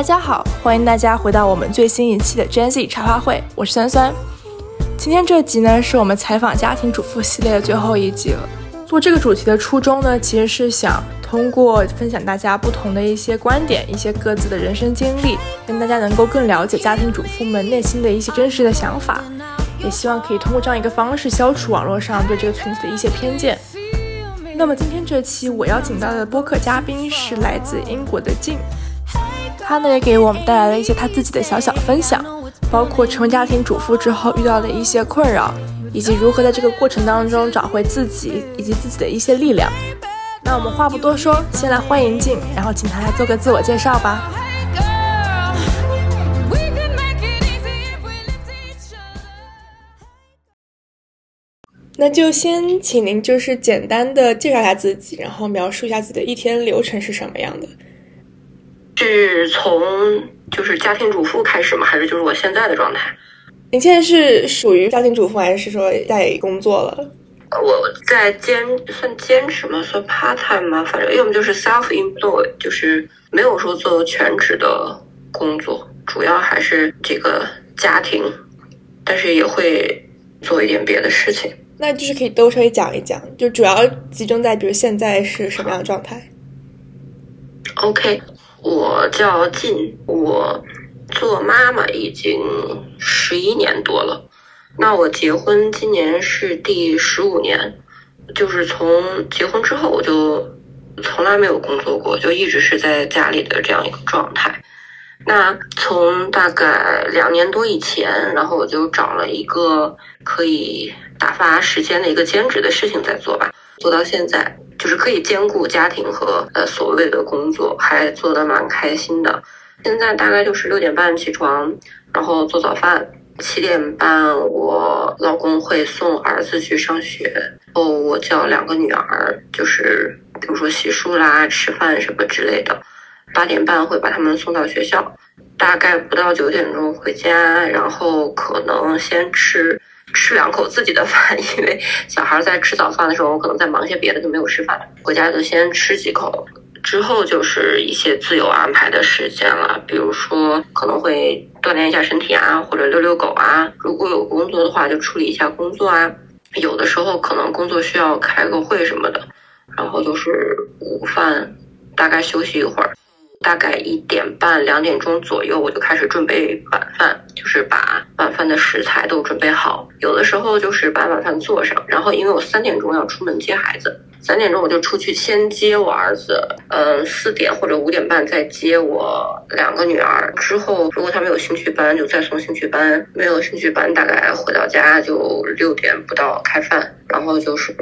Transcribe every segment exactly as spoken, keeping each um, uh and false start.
大家好，欢迎大家回到我们最新一期的 Gen Z 茶话会，我是酸酸。今天这集呢，是我们采访家庭主妇系列的最后一集了。做这个主题的初衷呢，其实是想通过分享大家不同的一些观点，一些各自的人生经历，让大家能够更了解家庭主妇们内心的一些真实的想法，也希望可以通过这样一个方式消除网络上对这个群体的一些偏见。那么今天这期我邀请到的播客嘉宾是来自英国的Jin，他呢也给我们带来了一些他自己的小小分享，包括成为家庭主妇之后遇到的一些困扰，以及如何在这个过程当中找回自己以及自己的一些力量。那我们话不多说，先来欢迎Jin，然后请他来做个自我介绍吧。那就先请您就是简单的介绍一下自己，然后描述一下自己的一天流程是什么样的。是从就是家庭主妇开始吗？还是就是我现在的状态？您现在是属于家庭主妇还是说在工作了？我在兼算兼职吗？算 part time 吗？反正要么就是 self employed， 就是没有说做全职的工作，主要还是这个家庭，但是也会做一点别的事情。那就是可以都稍微讲一讲，就主要集中在比如现在是什么样的状态。 OK， 我叫Jin，我做妈妈已经十一年多了，那我结婚今年是第十五年，就是从结婚之后我就从来没有工作过，就一直是在家里的这样一个状态。那从大概两年多以前，然后我就找了一个可以打发时间的一个兼职的事情在做吧，做到现在就是可以兼顾家庭和呃所谓的工作，还做得蛮开心的。现在大概就是六点半起床，然后做早饭，七点半我老公会送儿子去上学，然后我叫两个女儿就是比如说洗漱啦、吃饭什么之类的，八点半会把他们送到学校，大概不到九点钟回家，然后可能先吃吃两口自己的饭，因为小孩在吃早饭的时候我可能在忙些别的就没有吃饭，回家就先吃几口，之后就是一些自由安排的时间了，比如说可能会锻炼一下身体啊，或者遛遛狗啊，如果有工作的话就处理一下工作啊，有的时候可能工作需要开个会什么的，然后就是午饭大概休息一会儿，大概一点半两点钟左右我就开始准备晚饭，就是把晚饭的食材都准备好，有的时候就是把晚饭做上，然后因为我三点钟要出门接孩子，三点钟我就出去先接我儿子，嗯，四点或者五点半再接我两个女儿，之后如果他们有兴趣班就再送兴趣班，没有兴趣班大概回到家就六点不到开饭，然后就是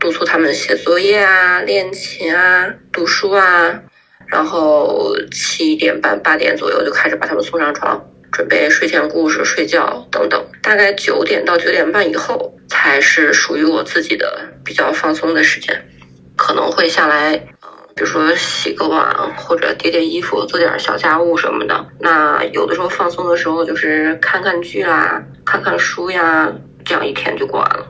督促他们写作业啊、练琴啊、读书啊，然后七点半八点左右就开始把他们送上床，准备睡前故事、睡觉等等，大概九点到九点半以后才是属于我自己的比较放松的时间，可能会下来比如说洗个碗或者叠叠衣服、做点小家务什么的。那有的时候放松的时候就是看看剧啦、看看书呀，这样一天就过完了。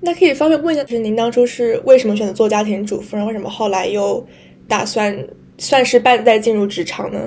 那可以方便问一下，就是您当初是为什么选择做家庭主妇，然后为什么后来又打算算是半在进入职场呢？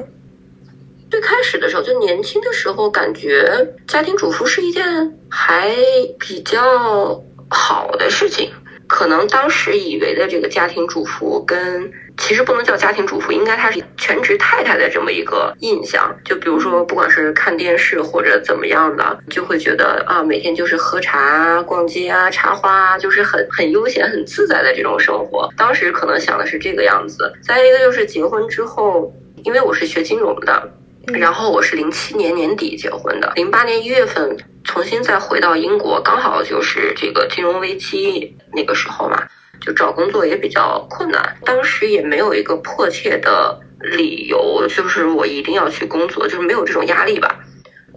最开始的时候，就年轻的时候，感觉家庭主妇是一件还比较好的事情。可能当时以为的这个家庭主妇跟其实不能叫家庭主妇，应该她是全职太太的这么一个印象。就比如说，不管是看电视或者怎么样的，就会觉得啊，每天就是喝茶、逛街啊、插花啊，就是很很悠闲、很自在的这种生活。当时可能想的是这个样子。再一个就是结婚之后，因为我是学金融的，然后我是零七年年底结婚的，零八年一月份重新再回到英国，刚好就是这个金融危机那个时候嘛，就找工作也比较困难，当时也没有一个迫切的理由，就是我一定要去工作，就是没有这种压力吧，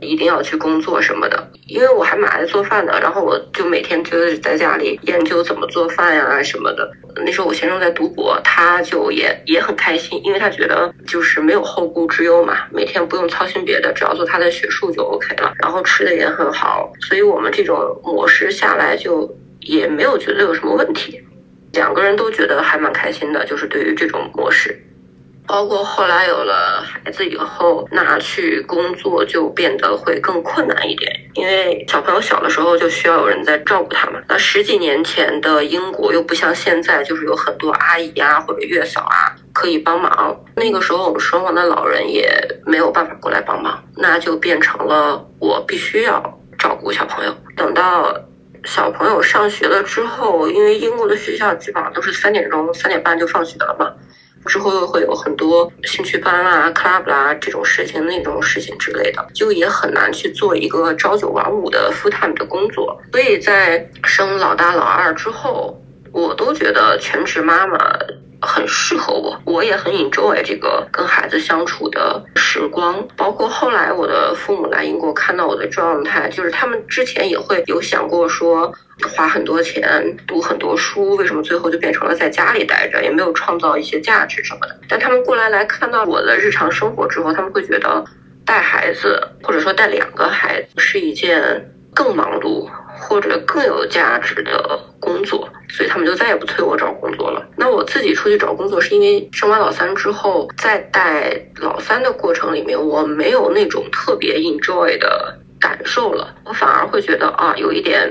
一定要去工作什么的，因为我还蛮爱做饭的，然后我就每天就在家里研究怎么做饭呀、啊、什么的。那时候我先生在读博，他就也也很开心，因为他觉得就是没有后顾之忧嘛，每天不用操心别的，只要做他的学术就 OK 了，然后吃的也很好，所以我们这种模式下来就也没有觉得有什么问题，两个人都觉得还蛮开心的，就是对于这种模式。包括后来有了孩子以后，那去工作就变得会更困难一点，因为小朋友小的时候就需要有人在照顾他嘛。那十几年前的英国又不像现在，就是有很多阿姨啊或者月嫂啊可以帮忙，那个时候我们双亡的老人也没有办法过来帮忙，那就变成了我必须要照顾小朋友。等到小朋友上学了之后，因为英国的学校基本上都是三点钟三点半就放学了嘛，之后又会有很多兴趣班啦、啊、club 啦、啊、这种事情那种事情之类的，就也很难去做一个朝九晚五的 full time 的工作。所以在生老大老二之后，我都觉得全职妈妈很适合我，我也很 enjoy 这个跟孩子相处的时光。包括后来我的父母来英国看到我的状态，就是他们之前也会有想过说花很多钱读很多书，为什么最后就变成了在家里待着，也没有创造一些价值什么的。但他们过来来看到我的日常生活之后，他们会觉得带孩子或者说带两个孩子是一件更忙碌或者更有价值的工作，所以他们就再也不催我找工作了。那我自己出去找工作是因为生完老三之后，在带老三的过程里面，我没有那种特别 enjoy 的感受了，我反而会觉得啊有一点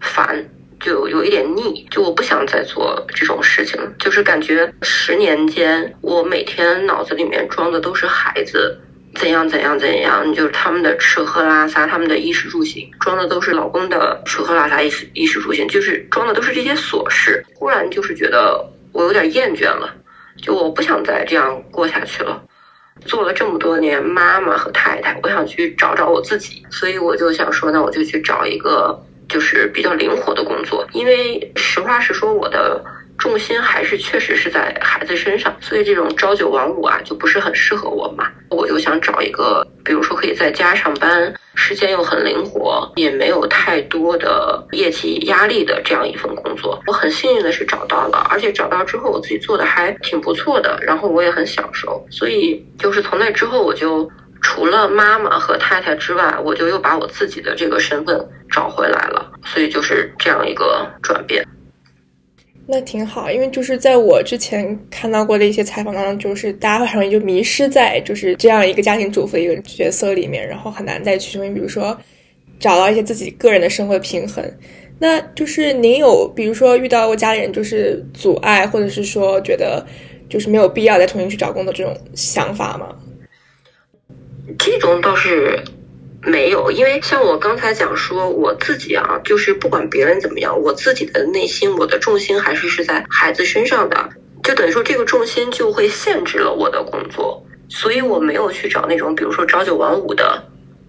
烦，就有一点腻，就我不想再做这种事情。就是感觉十年间我每天脑子里面装的都是孩子怎样怎样怎样，就是他们的吃喝拉撒，他们的衣食住行，装的都是老公的吃喝拉撒衣食衣食住行，就是装的都是这些琐事。忽然就是觉得我有点厌倦了，就我不想再这样过下去了。做了这么多年妈妈和太太，我想去找找我自己，所以我就想说，那我就去找一个就是比较灵活的工作。因为实话实说，我的重心还是确实是在孩子身上，所以这种朝九晚五啊就不是很适合我嘛。我就想找一个比如说可以在家上班，时间又很灵活，也没有太多的业绩压力的这样一份工作。我很幸运的是找到了，而且找到之后我自己做的还挺不错的，然后我也很享受。所以就是从那之后，我就除了妈妈和太太之外，我就又把我自己的这个身份找回来了，所以就是这样一个转变。那挺好，因为就是在我之前看到过的一些采访当中，就是大家很容易就迷失在就是这样一个家庭主妇的一个角色里面，然后很难再去比如说找到一些自己个人的生活平衡。那就是您有比如说遇到过家里人就是阻碍，或者是说觉得就是没有必要再重新去找工作这种想法吗？这种倒是没有，因为像我刚才讲说我自己啊，就是不管别人怎么样，我自己的内心我的重心还是是在孩子身上的，就等于说这个重心就会限制了我的工作。所以我没有去找那种比如说朝九晚五的，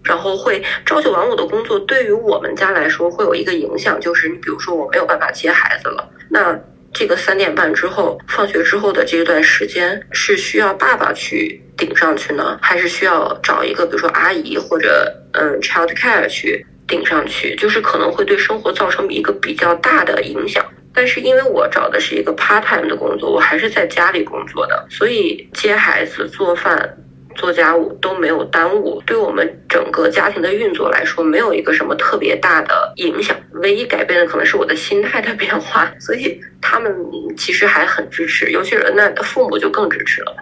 然后会朝九晚五的工作对于我们家来说会有一个影响，就是你比如说我没有办法接孩子了，那这个三点半之后放学之后的这段时间是需要爸爸去顶上去呢，还是需要找一个比如说阿姨或者嗯 child care 去顶上去，就是可能会对生活造成一个比较大的影响。但是因为我找的是一个 part time 的工作，我还是在家里工作的，所以接孩子做饭做家务都没有耽误，对我们整个家庭的运作来说没有一个什么特别大的影响。唯一改变的可能是我的心态的变化，所以他们其实还很支持，尤其是那父母就更支持了。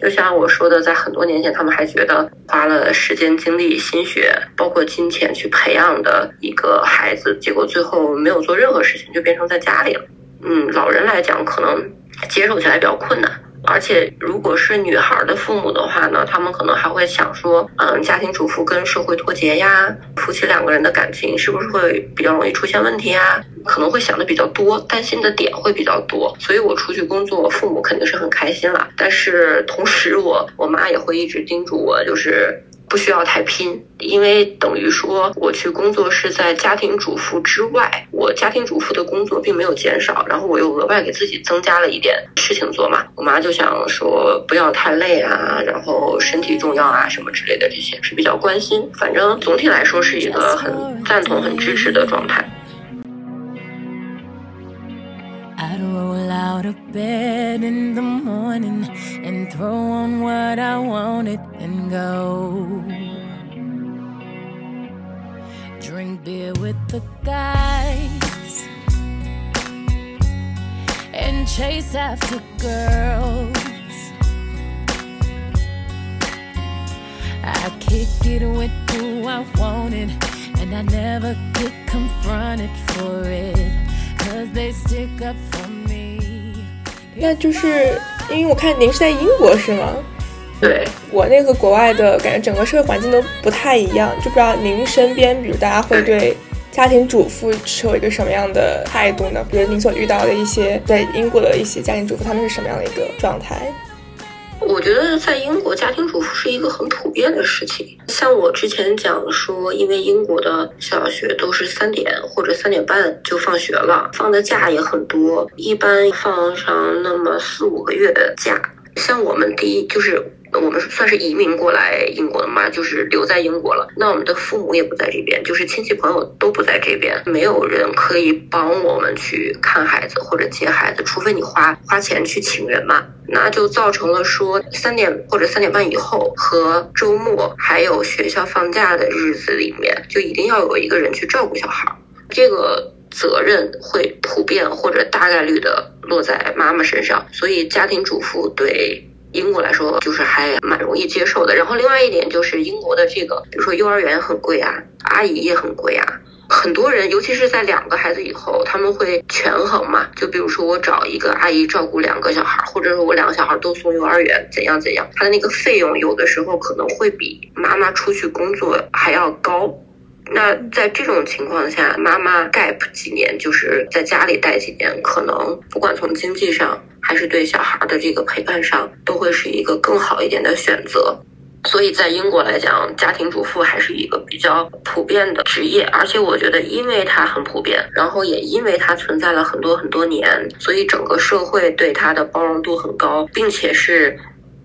就像我说的，在很多年前他们还觉得花了时间精力心血包括金钱去培养的一个孩子，结果最后没有做任何事情就变成在家里了。嗯，老人来讲可能接受起来比较困难，而且如果是女孩的父母的话呢，他们可能还会想说嗯，家庭主妇跟社会脱节呀，夫妻两个人的感情是不是会比较容易出现问题呀，可能会想的比较多，担心的点会比较多。所以我出去工作，父母肯定是很开心了，但是同时我我妈也会一直叮嘱我，就是不需要太拼，因为等于说我去工作是在家庭主妇之外，我家庭主妇的工作并没有减少，然后我又额外给自己增加了一点事情做嘛。我妈就想说不要太累啊，然后身体重要啊什么之类的，这些是比较关心。反正总体来说是一个很赞同很支持的状态。 I'd roll out of bed in the morning and throw on what I wanted and go.Drink beer with the guys and chase after girls I could get with who I wanted, and I never get confronted for it, 'cause they stick up for me. 那就是因为我看您是在英国是吗？对，我那和国外的感觉整个社会环境都不太一样，就不知道您身边比如大家会对家庭主妇持有一个什么样的态度呢？比如您所遇到的一些在英国的一些家庭主妇，他们是什么样的一个状态？我觉得在英国家庭主妇是一个很普遍的事情，像我之前讲说，因为英国的小学都是三点或者三点半就放学了，放的假也很多，一般放上那么四五个月的假。像我们第一就是我们算是移民过来英国的嘛，就是留在英国了，那我们的父母也不在这边，就是亲戚朋友都不在这边，没有人可以帮我们去看孩子或者接孩子，除非你花花钱去请人嘛，那就造成了说三点或者三点半以后和周末还有学校放假的日子里面，就一定要有一个人去照顾小孩，这个责任会普遍或者大概率的落在妈妈身上，所以家庭主妇对英国来说就是还蛮容易接受的。然后另外一点就是英国的这个比如说幼儿园很贵啊，阿姨也很贵啊，很多人尤其是在两个孩子以后他们会权衡嘛，就比如说我找一个阿姨照顾两个小孩，或者是我两个小孩都送幼儿园怎样怎样，他的那个费用有的时候可能会比妈妈出去工作还要高，那在这种情况下妈妈 gap 几年，就是在家里待几年，可能不管从经济上还是对小孩的这个陪伴上都会是一个更好一点的选择。所以在英国来讲，家庭主妇还是一个比较普遍的职业，而且我觉得因为它很普遍，然后也因为它存在了很多很多年，所以整个社会对它的包容度很高，并且是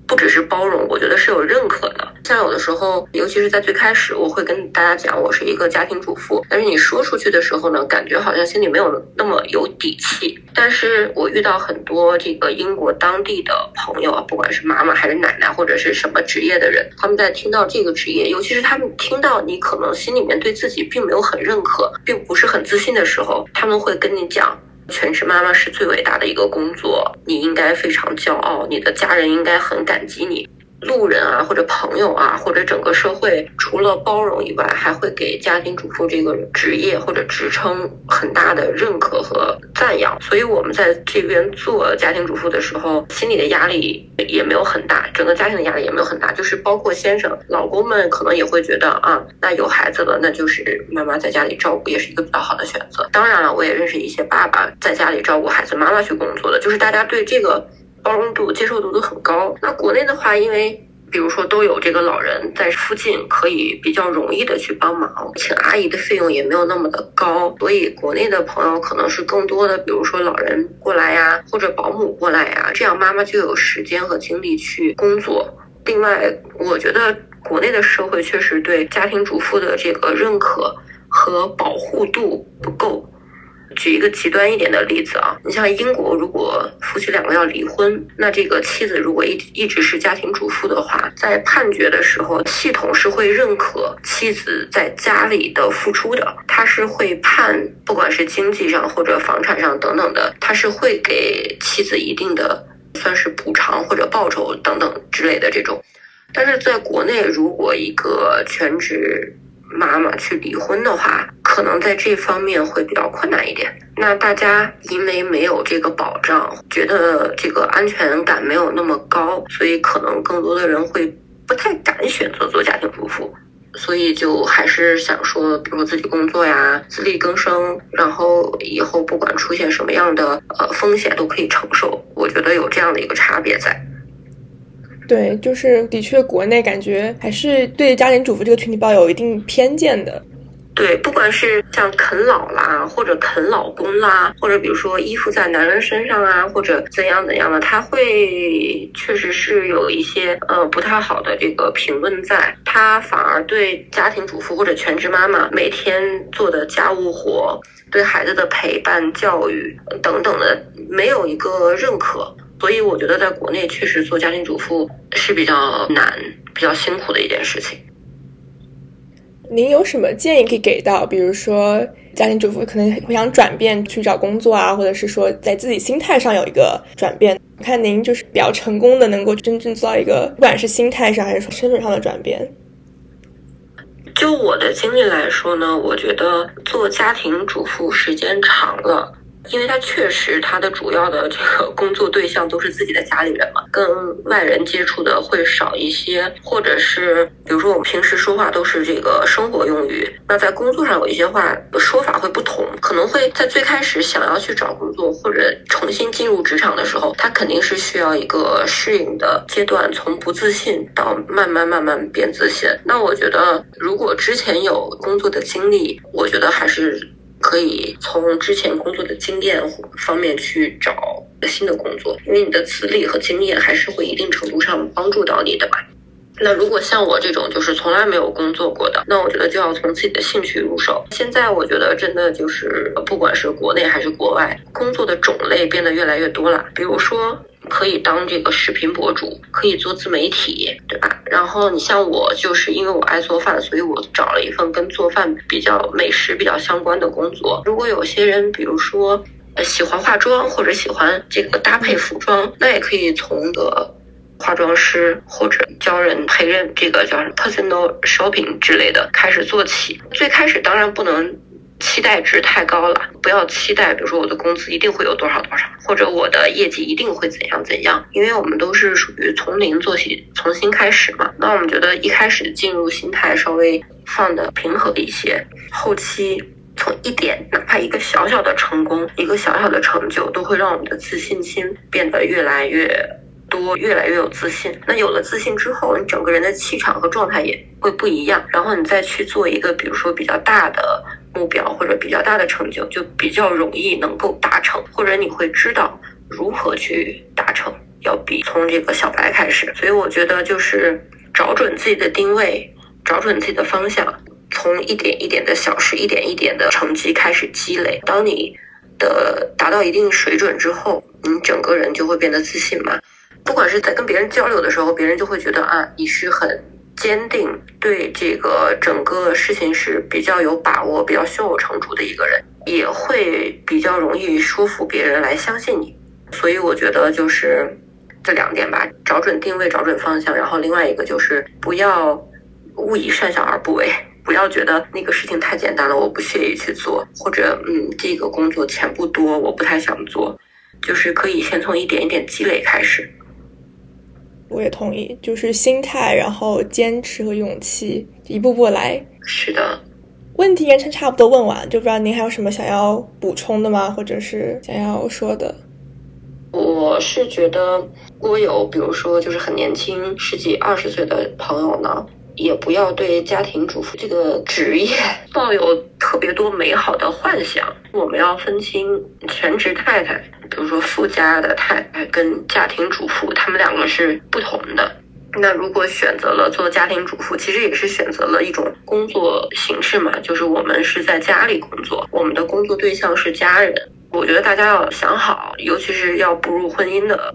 不只是包容，我觉得是有认可的。像有的时候尤其是在最开始我会跟大家讲我是一个家庭主妇，但是你说出去的时候呢，感觉好像心里没有那么有底气，但是我遇到很多这个英国当地的朋友啊，不管是妈妈还是奶奶或者是什么职业的人，他们在听到这个职业，尤其是他们听到你可能心里面对自己并没有很认可，并不是很自信的时候，他们会跟你讲全职妈妈是最伟大的一个工作，你应该非常骄傲，你的家人应该很感激你。路人啊或者朋友啊或者整个社会除了包容以外，还会给家庭主妇这个职业或者职称很大的认可和赞扬，所以我们在这边做家庭主妇的时候心里的压力也没有很大，整个家庭的压力也没有很大，就是包括先生老公们可能也会觉得啊，那有孩子了那就是妈妈在家里照顾也是一个比较好的选择。当然了，我也认识一些爸爸在家里照顾孩子妈妈去工作的，就是大家对这个包容度接受度都很高。那国内的话，因为比如说都有这个老人在附近，可以比较容易的去帮忙，请阿姨的费用也没有那么的高，所以国内的朋友可能是更多的比如说老人过来呀、啊、或者保姆过来呀、啊、这样妈妈就有时间和精力去工作。另外我觉得国内的社会确实对家庭主妇的这个认可和保护度不够。举一个极端一点的例子啊，你像英国，如果夫妻两个要离婚，那这个妻子如果一一直是家庭主妇的话，在判决的时候，系统是会认可妻子在家里的付出的，他是会判，不管是经济上或者房产上等等的，他是会给妻子一定的算是补偿或者报酬等等之类的这种。但是在国内，如果一个全职妈妈去离婚的话，可能在这方面会比较困难一点。那大家因为没有这个保障，觉得这个安全感没有那么高，所以可能更多的人会不太敢选择做家庭主妇，所以就还是想说比如说自己工作呀，自力更生，然后以后不管出现什么样的呃风险都可以承受，我觉得有这样的一个差别在。对，就是的确国内感觉还是对家庭主妇这个群体抱有一定偏见的。对，不管是像啃老啦或者啃老公啦，或者比如说依附在男人身上啊或者怎样怎样的，他会确实是有一些呃不太好的这个评论在，他反而对家庭主妇或者全职妈妈每天做的家务活，对孩子的陪伴教育等等的没有一个认可。所以我觉得在国内确实做家庭主妇是比较难比较辛苦的一件事情。您有什么建议可以给到比如说家庭主妇可能会想转变去找工作啊，或者是说在自己心态上有一个转变，看您就是比较成功的能够真正做到一个不管是心态上还是身份上的转变？就我的经历来说呢，我觉得做家庭主妇时间长了，因为他确实他的主要的这个工作对象都是自己的家里人嘛，跟外人接触的会少一些，或者是比如说我们平时说话都是这个生活用语，那在工作上有一些话说法会不同，可能会在最开始想要去找工作或者重新进入职场的时候，他肯定是需要一个适应的阶段，从不自信到慢慢慢慢变自信。那我觉得如果之前有工作的经历，我觉得还是可以从之前工作的经验方面去找新的工作，因为你的资历和经验还是会一定程度上帮助到你的吧。那如果像我这种就是从来没有工作过的，那我觉得就要从自己的兴趣入手。现在我觉得真的就是不管是国内还是国外，工作的种类变得越来越多了，比如说可以当这个视频博主，可以做自媒体，对吧？然后你像我，就是因为我爱做饭，所以我找了一份跟做饭比较美食比较相关的工作。如果有些人比如说喜欢化妆或者喜欢这个搭配服装，那也可以从个化妆师或者教人陪人这个叫 personal shopping 之类的开始做起。最开始当然不能期待值太高了，不要期待比如说我的工资一定会有多少多少，或者我的业绩一定会怎样怎样，因为我们都是属于从零做起，从新开始嘛。那我们觉得一开始进入心态稍微放得平和一些，后期从一点哪怕一个小小的成功，一个小小的成就，都会让我们的自信心变得越来越多，越来越有自信。那有了自信之后，你整个人的气场和状态也会不一样，然后你再去做一个比如说比较大的目标或者比较大的成就，就比较容易能够达成，或者你会知道如何去达成，要比从这个小白开始。所以我觉得就是找准自己的定位，找准自己的方向，从一点一点的小事，一点一点的成绩开始积累。当你的达到一定水准之后，你整个人就会变得自信嘛。不管是在跟别人交流的时候，别人就会觉得啊，你是很坚定，对这个整个事情是比较有把握，比较胸有成竹的一个人，也会比较容易说服别人来相信你。所以我觉得就是这两点吧，找准定位，找准方向，然后另外一个就是不要勿以善小而不为，不要觉得那个事情太简单了，我不屑于去做，或者嗯，这个工作钱不多，我不太想做，就是可以先从一点一点积累开始。我也同意，就是心态，然后坚持和勇气，一步步来。是的，问题延伸差不多问完，就不知道您还有什么想要补充的吗？或者是想要说的？我是觉得，如果有比如说就是很年轻，十几二十岁的朋友呢，也不要对家庭主妇这个职业抱有特别多美好的幻想。我们要分清全职太太，比如说富家的太太跟家庭主妇，他们两个是不同的。那如果选择了做家庭主妇，其实也是选择了一种工作形式嘛，就是我们是在家里工作，我们的工作对象是家人。我觉得大家要想好，尤其是要步入婚姻的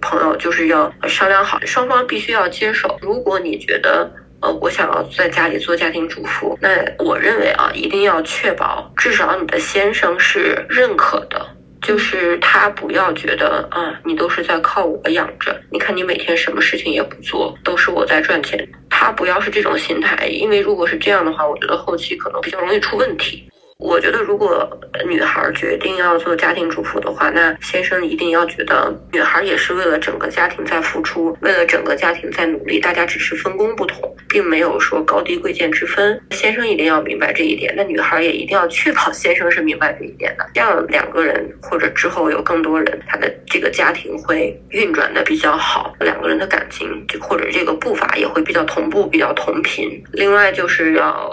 朋友，就是要商量好，双方必须要接受。如果你觉得呃，我想要在家里做家庭主妇，那我认为啊，一定要确保至少你的先生是认可的，就是他不要觉得啊，你都是在靠我养着，你看你每天什么事情也不做，都是我在赚钱。他不要是这种心态，因为如果是这样的话，我觉得后期可能比较容易出问题。我觉得如果女孩决定要做家庭主妇的话，那先生一定要觉得女孩也是为了整个家庭在付出，为了整个家庭在努力，大家只是分工不同，并没有说高低贵贱之分。先生一定要明白这一点，那女孩也一定要确保先生是明白这一点的，这样两个人或者之后有更多人，他的这个家庭会运转的比较好，两个人的感情或者这个步伐也会比较同步，比较同频。另外就是要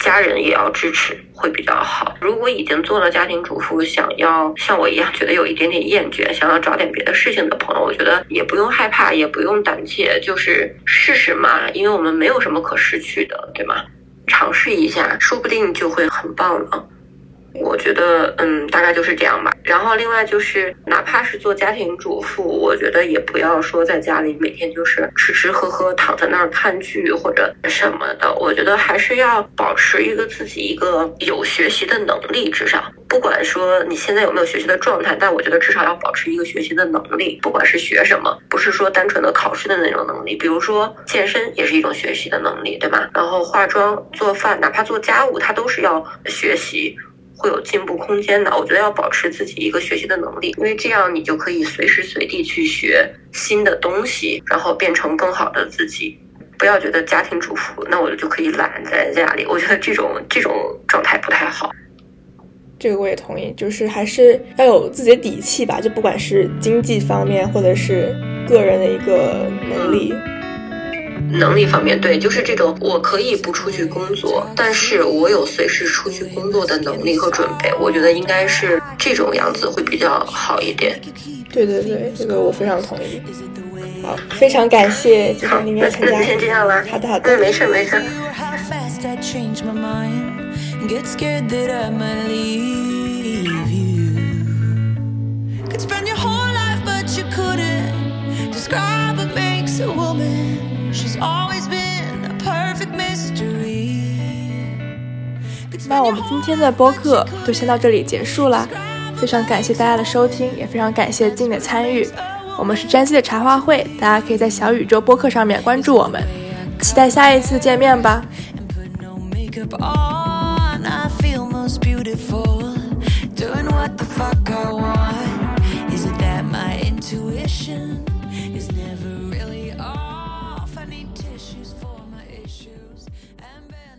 家人也要支持，会比较好。如果已经做了家庭主妇，想要像我一样觉得有一点点厌倦，想要找点别的事情的朋友，我觉得也不用害怕，也不用胆怯，就是试试嘛，因为我们没有什么可失去的，对吗？尝试一下，说不定就会很棒了。我觉得嗯，大概就是这样吧。然后另外就是哪怕是做家庭主妇，我觉得也不要说在家里每天就是吃吃喝喝躺在那儿看剧或者什么的，我觉得还是要保持一个自己一个有学习的能力之上。不管说你现在有没有学习的状态，但我觉得至少要保持一个学习的能力，不管是学什么，不是说单纯的考试的那种能力，比如说健身也是一种学习的能力，对吧？然后化妆、做饭，哪怕做家务，它都是要学习，会有进步空间的。我觉得要保持自己一个学习的能力，因为这样你就可以随时随地去学新的东西，然后变成更好的自己。不要觉得家庭主妇那我就可以懒在家里，我觉得这种这种状态不太好。这个我也同意，就是还是要有自己的底气吧，就不管是经济方面或者是个人的一个能力、嗯能力方面，对，就是这种我可以不出去工作，但是我有随时出去工作的能力和准备，我觉得应该是这种样子会比较好一点。对对对，这个我非常同意。好，非常感谢今天你们参加。那先这样了。好的好的。对，没事没事。那我们今天的播客就先到这里结束了，非常感谢大家的收听，也非常感谢Jin的参与。我们是山西的茶话会，大家可以在小宇宙播客上面关注我们，期待下一次见面吧。